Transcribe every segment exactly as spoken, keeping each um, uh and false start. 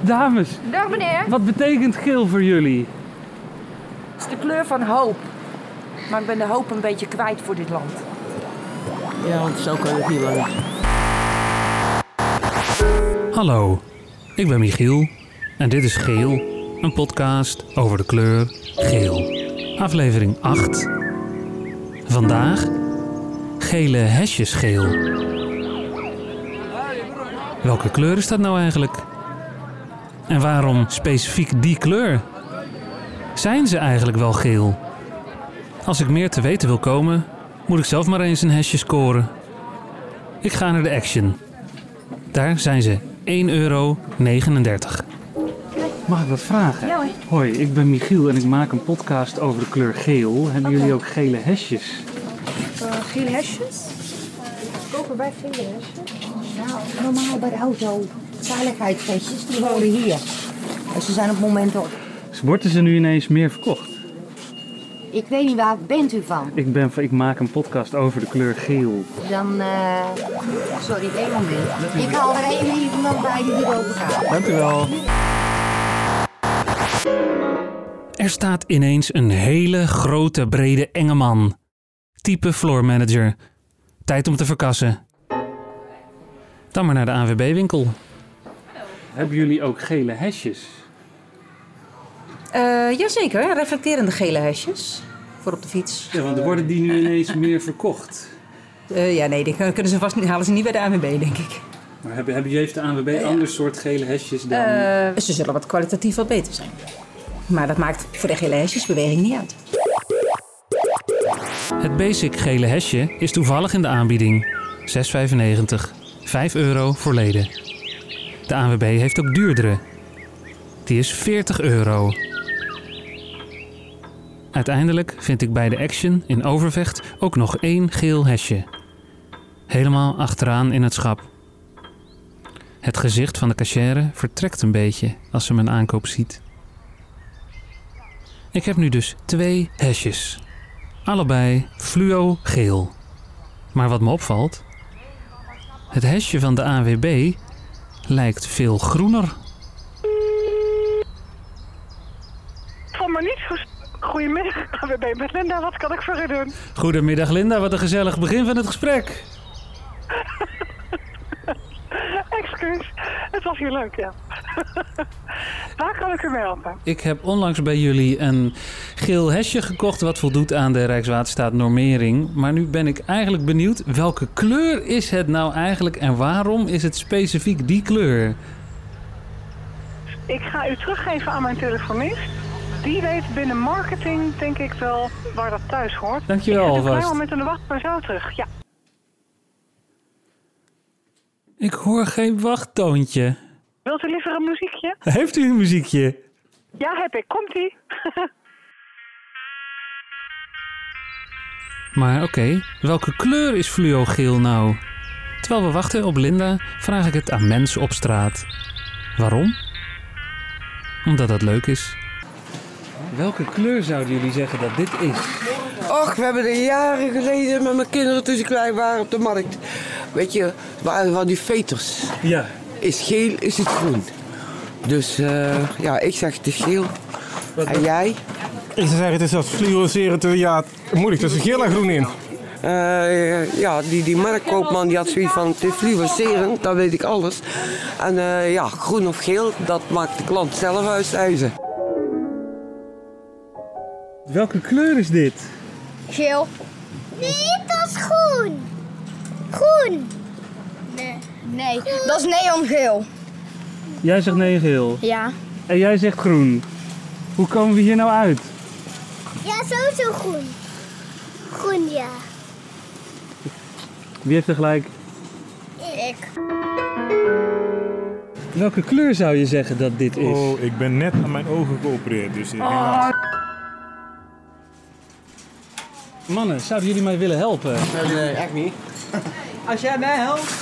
Dames. Dag meneer. Wat betekent geel voor jullie? Het is de kleur van hoop. Maar ik ben de hoop een beetje kwijt voor dit land. Ja, want zo kan het niet worden. Hallo, ik ben Michiel en dit is Geel, een podcast over de kleur geel. Aflevering acht. Vandaag gele hesjesgeel. Welke kleur is dat nou eigenlijk? En waarom specifiek die kleur? Zijn ze eigenlijk wel geel? Als ik meer te weten wil komen, moet ik zelf maar eens een hesje scoren. Ik ga naar de Action. Daar zijn ze één euro negenendertig. Mag ik wat vragen? Ja, hoi. Hoi, ik ben Michiel en ik maak een podcast over de kleur geel. Hebben okay. jullie ook gele hesjes? Uh, gele hesjes? Uh, kopen wij gele hesjes? Nou, normaal bij de auto. Veiligheidshesjes, die wonen hier. En ze zijn op het moment op. Dus worden ze nu ineens meer verkocht? Ik weet niet, waar bent u van? Ik, ben, ik maak een podcast over de kleur geel. Dan, uh, sorry, één moment. Ik haal er één iemand bij die hierover gaat. Dank u wel. Er staat ineens een hele grote, brede, enge man. Type floormanager. Tijd om te verkassen. Dan maar naar de A N W B-winkel. Hebben jullie ook gele hesjes? Uh, jazeker, reflecterende gele hesjes. Voor op de fiets. Ja, want worden die nu ineens meer verkocht? Uh, ja, nee, die kunnen ze vast niet, halen ze niet bij de A N W B, denk ik. Maar hebben, hebben, heeft de A N W B uh, ander soort gele hesjes dan? Uh, ze zullen wat kwalitatief wat beter zijn. Maar dat maakt voor de gele hesjesbeweging niet uit. Het basic gele hesje is toevallig in de aanbieding. zes vijfennegentig. vijf euro voor leden. De A N W B heeft ook duurdere. Die is veertig euro. Uiteindelijk vind ik bij de Action in Overvecht ook nog één geel hesje. Helemaal achteraan in het schap. Het gezicht van de cachère vertrekt een beetje als ze mijn aankoop ziet. Ik heb nu dus twee hesjes. Allebei fluo geel. Maar wat me opvalt, het hesje van de A N W B lijkt veel groener. Vond me niet goed. Goedemiddag, A N W B met Linda. Wat kan ik voor u doen? Goedemiddag Linda, wat een gezellig begin van het gesprek. Excuus, het was hier leuk, ja. Waar kan ik u mee helpen? Ik heb onlangs bij jullie een geel hesje gekocht wat voldoet aan de Rijkswaterstaat normering. Maar nu ben ik eigenlijk benieuwd, welke kleur is het nou eigenlijk en waarom is het specifiek die kleur? Ik ga u teruggeven aan mijn telefonist. Die weet binnen marketing denk ik wel waar dat thuis hoort. Dankjewel alvast. Ik zit een klein moment aan de wacht, maar zo terug, ja. Ik hoor geen wachttoontje. Wilt u liever een muziekje? Heeft u een muziekje? Ja, heb ik. Komt-ie. Maar oké, okay, welke kleur is fluogeel nou? Terwijl we wachten op Linda, vraag ik het aan mensen op straat. Waarom? Omdat dat leuk is. Welke kleur zouden jullie zeggen dat dit is? Och, we hebben er jaren geleden met mijn kinderen toen ze klein waren op de markt. Weet je, waren van die veters. Ja. Is geel, is het groen. Dus uh, ja, ik zeg het is geel. Wat en jij? Ik zou zeggen het is dat fluoriserend. Ja, moeilijk tussen geel en groen in. Uh, ja, die, die marktkoopman die had zoiets van het is fluoriserend, dan weet ik alles. En uh, ja, groen of geel, dat maakt de klant zelf uit eisen. Welke kleur is dit? Geel. Nee, dat is groen. Groen. Nee. Nee, dat is neongeel. Jij zegt neongeel? Ja. En jij zegt groen. Hoe komen we hier nou uit? Ja, sowieso groen. Groen, ja. Wie heeft er gelijk? Ik. Welke kleur zou je zeggen dat dit is? Oh, ik ben net aan mijn ogen geopereerd, dus ik oh. denk dat... Mannen, zouden jullie mij willen helpen? Nee, nee, echt niet. Als jij mij helpt...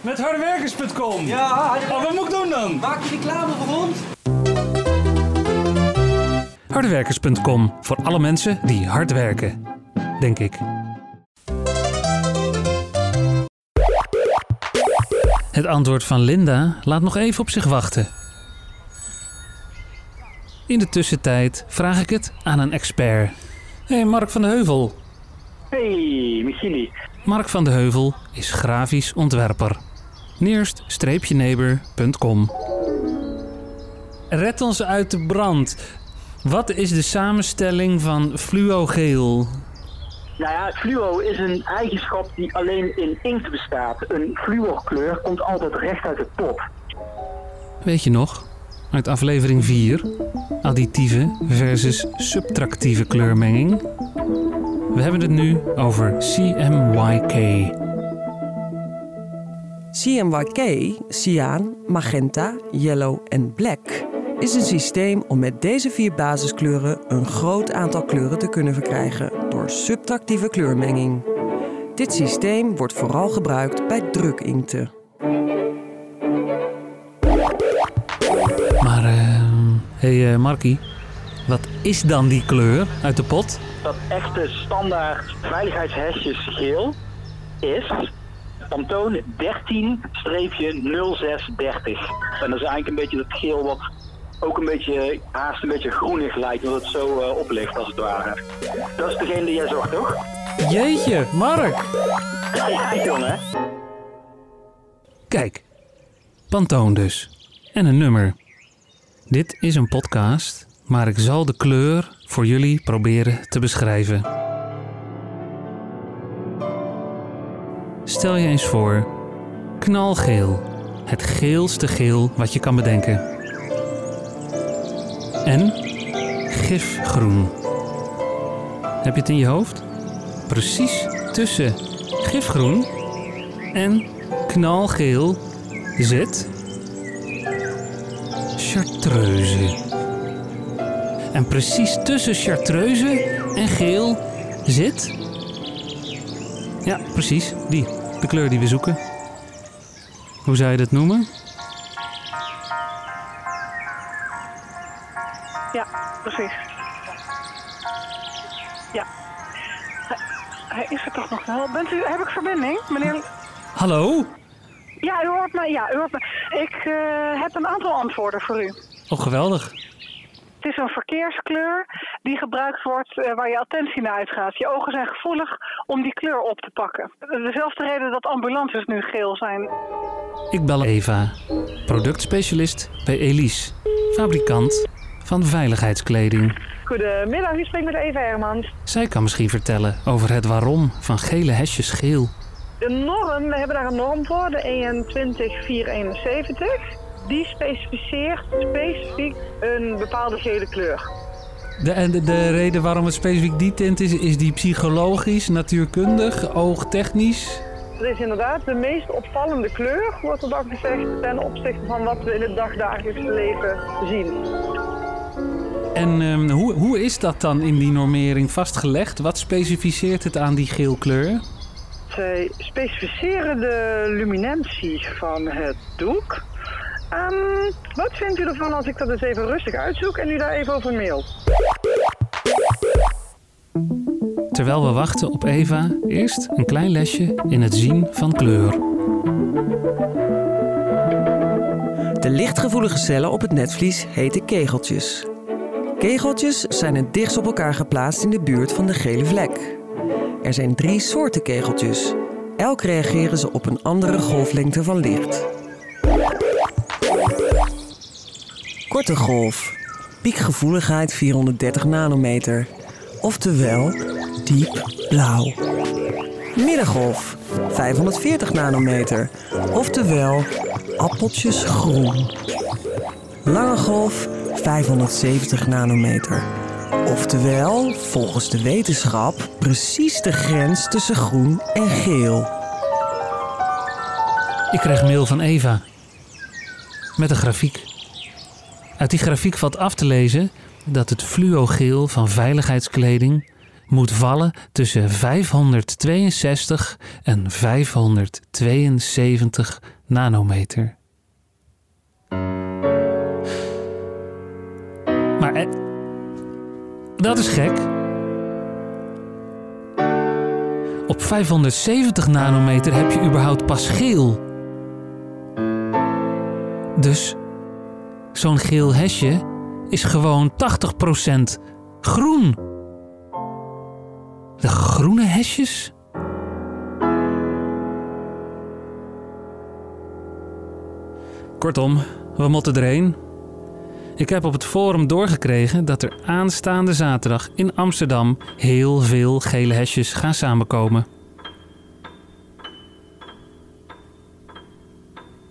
Met hardewerkers punt com. Ja, hardewerkers. Oh, wat moet ik doen dan? Maak je reclame voor ons? hardewerkers punt com voor alle mensen die hard werken. Denk ik. Het antwoord van Linda laat nog even op zich wachten. In de tussentijd vraag ik het aan een expert. Hé, hey, Mark van den Heuvel. Hey, Michiel. Mark van den Heuvel is grafisch ontwerper. neerst streepje neber punt com. Red ons uit de brand. Wat is de samenstelling van fluogeel? Nou ja, fluo is een eigenschap die alleen in inkt bestaat. Een fluorkleur komt altijd recht uit de pop. Weet je nog? Uit aflevering vier. Additieve versus subtractieve kleurmenging. We hebben het nu over C M Y K. C M Y K, cyaan, magenta, yellow en black, is een systeem om met deze vier basiskleuren een groot aantal kleuren te kunnen verkrijgen door subtractieve kleurmenging. Dit systeem wordt vooral gebruikt bij drukinkten. Maar, uh, hey uh, Markie, wat is dan die kleur uit de pot? Dat echte standaard veiligheidshesjes geel is Pantone dertien nul zes dertig. En dat is eigenlijk een beetje dat geel wat ook een beetje haast een beetje groenig lijkt, omdat het zo uh, op ligt als het ware. Dat is degene die jij zocht, toch? Jeetje, Mark! Ja, jongen. Kijk, Pantone dus. En een nummer. Dit is een podcast, maar ik zal de kleur voor jullie proberen te beschrijven. Stel je eens voor, knalgeel. Het geelste geel wat je kan bedenken. En gifgroen. Heb je het in je hoofd? Precies tussen gifgroen en knalgeel zit chartreuse. En precies tussen chartreuse en geel zit... Ja, precies, die. De kleur die we zoeken. Hoe zou je dat noemen? Ja, precies. Ja. Hij, hij is er toch nog wel. Bent u, heb ik verbinding, meneer? Hallo? Ja, u hoort mij. Ja, u hoort mij. Ik uh, heb een aantal antwoorden voor u. Oh, geweldig. Het is een verkeerskleur die gebruikt wordt uh, waar je attentie naar uitgaat. Je ogen zijn gevoelig om die kleur op te pakken. Dezelfde reden dat ambulances nu geel zijn. Ik bel Eva, productspecialist bij Elise, fabrikant van veiligheidskleding. Goedemiddag, u spreekt met Eva Hermans. Zij kan misschien vertellen over het waarom van gele hesjes geel. De norm, we hebben daar een norm voor, de E N twintig vier eenenzeventig. Die specificeert specifiek een bepaalde gele kleur. De, en de, de reden waarom het specifiek die tint is, is die psychologisch, natuurkundig, oogtechnisch? Het is inderdaad de meest opvallende kleur, wordt er dan gezegd, ten opzichte van wat we in het dagdagelijkse leven zien. En um, hoe, hoe is dat dan in die normering vastgelegd? Wat specificeert het aan die geelkleur? Zij specificeren de luminantie van het doek. Um, wat vindt u ervan als ik dat eens even rustig uitzoek en u daar even over mailt? Terwijl we wachten op Eva, eerst een klein lesje in het zien van kleur. De lichtgevoelige cellen op het netvlies heten kegeltjes. Kegeltjes zijn het dichtst op elkaar geplaatst in de buurt van de gele vlek. Er zijn drie soorten kegeltjes. Elk reageren ze op een andere golflengte van licht. Korte golf. Piekgevoeligheid vierhonderddertig nanometer. Oftewel diep blauw. Middengolf. vijfhonderdveertig nanometer. Oftewel appeltjesgroen. Lange golf vijfhonderdzeventig nanometer. Oftewel, volgens de wetenschap, precies de grens tussen groen en geel. Ik krijg mail van Eva. Met een grafiek. Uit die grafiek valt af te lezen dat het fluogeel van veiligheidskleding moet vallen tussen vijfhonderdtweeënzestig en vijfhonderdtweeënzeventig nanometer. Maar eh, dat is gek. Op vijfhonderdzeventig nanometer heb je überhaupt pas geel. Dus zo'n geel hesje is gewoon tachtig procent groen. De groene hesjes? Kortom, we motten erheen. Ik heb op het forum doorgekregen dat er aanstaande zaterdag in Amsterdam heel veel gele hesjes gaan samenkomen.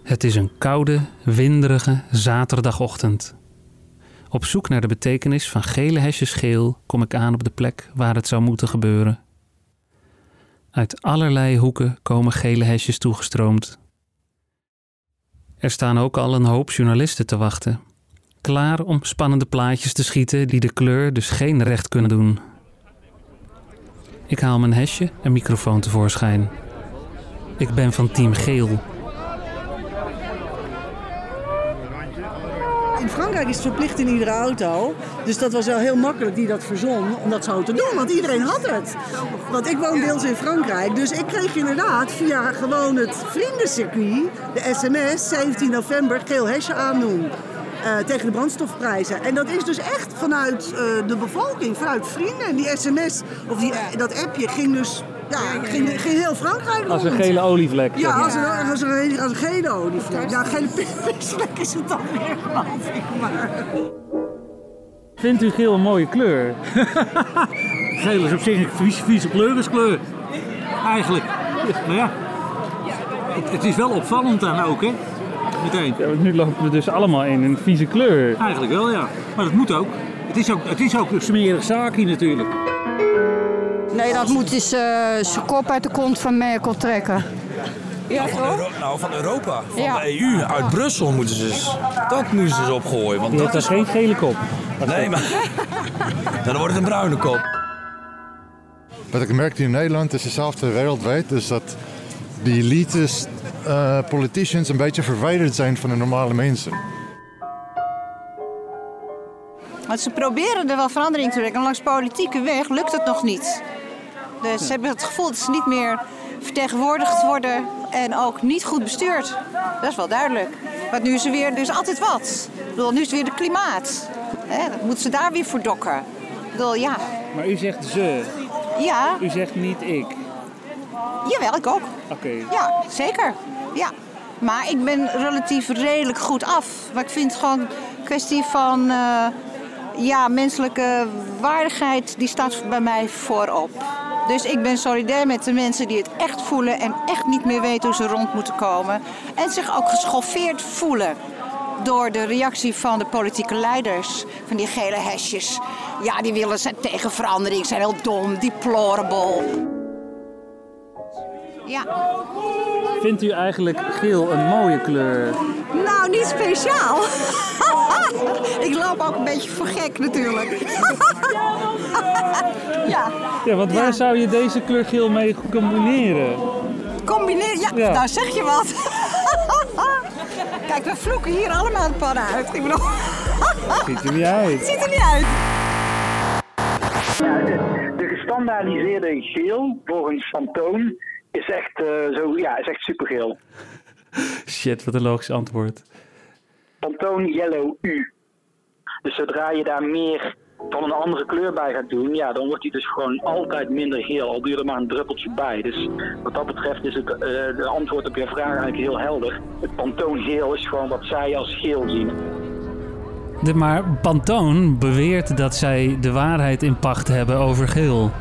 Het is een koude, winderige zaterdagochtend. Op zoek naar de betekenis van gele hesjes geel kom ik aan op de plek waar het zou moeten gebeuren. Uit allerlei hoeken komen gele hesjes toegestroomd. Er staan ook al een hoop journalisten te wachten, klaar om spannende plaatjes te schieten die de kleur dus geen recht kunnen doen. Ik haal mijn hesje en microfoon tevoorschijn. Ik ben van team geel. In Frankrijk is het verplicht in iedere auto. Dus dat was wel heel makkelijk die dat verzon om dat zo te doen. Want iedereen had het. Want ik woon deels in Frankrijk. Dus ik kreeg inderdaad via gewoon het vriendencircuit, de sms, zeventien november, geel hesje aandoen. Uh, tegen de brandstofprijzen. En dat is dus echt vanuit uh, de bevolking, vanuit vrienden. En die sms, of die, dat appje, ging dus ja, ging, ging heel Frankrijk rond. Als een gele olievlek. Ja, ja. Als, een, als, een, als een gele olievlek. Ja, gele pisvlek is het dan weer, geloof ik maar. Vindt u geel een mooie kleur? Geel is op zich een vieze, vieze kleuriskleur. Eigenlijk. Maar ja, het, het is wel opvallend dan ook, hè. Meteen. Ja, nu lopen we dus allemaal in een vieze kleur. Eigenlijk wel, ja. Maar dat moet ook. Het is ook, het is ook een smerig zaakje natuurlijk. Nee, dat moet eens uh, zijn kop uit de kont van Merkel trekken. Ja, nou, van, Euro- nou, van Europa, van ja. de E U, uit ja. Brussel moeten ze dus. Dat moeten ze dus opgooien. Want dat is geen gele kop. Dat nee, maar dan wordt het een bruine kop. Wat ik merkte in Nederland is hetzelfde wereldwijd. Dus dat die elites... Uh, politicians een beetje verwijderd zijn van de normale mensen. Want ze proberen er wel verandering te brengen. Langs politieke weg lukt het nog niet. Dus ze hebben het gevoel dat ze niet meer vertegenwoordigd worden en ook niet goed bestuurd. Dat is wel duidelijk. Want nu is er weer dus altijd wat. Ik bedoel, nu is er weer het klimaat. Hè, dat moeten ze daar weer voor dokken. Ik bedoel, ja. Maar u zegt ze. Ja. U zegt niet ik. Jawel, ik ook. Oké. Okay. Ja, zeker. Ja. Maar ik ben relatief redelijk goed af. Maar ik vind het gewoon een kwestie van... Uh, ja, menselijke waardigheid, die staat bij mij voorop. Dus ik ben solidair met de mensen die het echt voelen... en echt niet meer weten hoe ze rond moeten komen. En zich ook geschoffeerd voelen... door de reactie van de politieke leiders, van die gele hesjes. Ja, die willen zijn tegen verandering, zijn heel dom, deplorable... Ja. Vindt u eigenlijk geel een mooie kleur? Nou, niet speciaal. Ik loop ook een beetje voor gek natuurlijk. Ja. Ja, want waar ja. zou je deze kleur geel mee combineren? Combineren? Ja, ja. Nou zeg je wat. Kijk, we vloeken hier allemaal de pannen uit. Ik bedoel... Ziet er niet uit. Ziet er niet uit. Ja, de, de gestandaardiseerde geel volgens Pantone... is echt, uh, zo, ja, is echt supergeel. Shit, wat een logisch antwoord. Pantone Yellow U. Dus zodra je daar meer van een andere kleur bij gaat doen... ja, dan wordt die dus gewoon altijd minder geel. Al duurt er maar een druppeltje bij. Dus wat dat betreft is het uh, de antwoord op je vraag eigenlijk heel helder. Het Pantone geel is gewoon wat zij als geel zien. De, maar Pantone beweert dat zij de waarheid in pacht hebben over geel.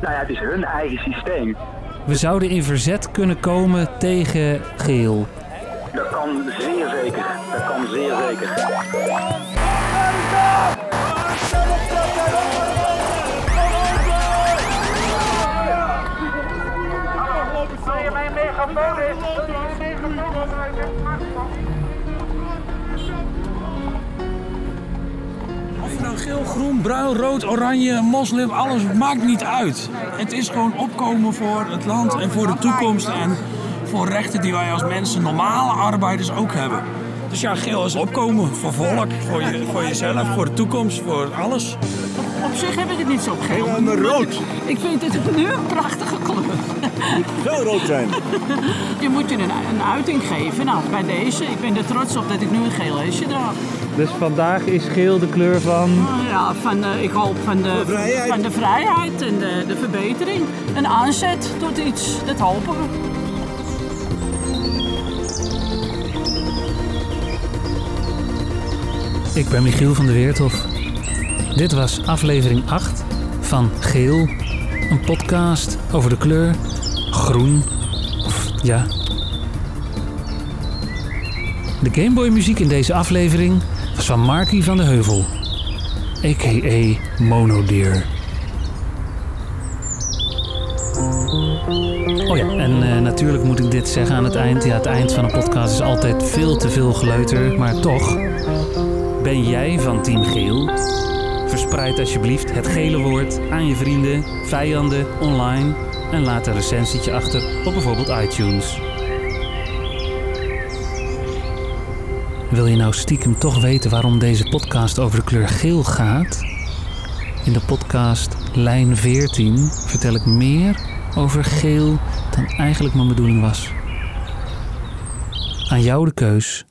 Nou ja, het is hun eigen systeem. We zouden in verzet kunnen komen tegen geel. Dat kan zeer zeker. Dat kan zeer zeker. Of nou geel, groen, bruin, rood, oranje, moslim, alles maakt niet uit. Het is gewoon opkomen voor het land en voor de toekomst en voor rechten die wij als mensen, normale arbeiders, ook hebben. Dus ja, geel is opkomen voor volk, voor, je, voor jezelf, voor de toekomst, voor alles. op zich hebben dit niet zo geel. Ja, maar rood. Ik vind dit nu een prachtige kleur. Het moet zo rood zijn. Je moet je een, een uiting geven. Nou, bij deze. Ik ben er trots op dat ik nu een geel hesje draag. Dus vandaag is geel de kleur van? Ja, van de, ik hoop van de, de van de vrijheid en de, de verbetering. Een aanzet tot iets, dat hopen we. Ik ben Michiel van de Weerthof. Dit was aflevering acht van Geel. Een podcast over de kleur groen. Of ja. De Game Boy muziek in deze aflevering was van Mark van den Heuvel. A K A Monodeer. Oh ja, en uh, natuurlijk moet ik dit zeggen aan het eind. Ja, het eind van een podcast is altijd veel te veel geleuter, maar toch... Ben jij van Team Geel? Verspreid alsjeblieft het gele woord aan je vrienden, vijanden, online en laat een recensietje achter op bijvoorbeeld iTunes. Wil je nou stiekem toch weten waarom deze podcast over de kleur geel gaat? In de podcast Lijn veertien vertel ik meer over geel dan eigenlijk mijn bedoeling was. Aan jou de keus.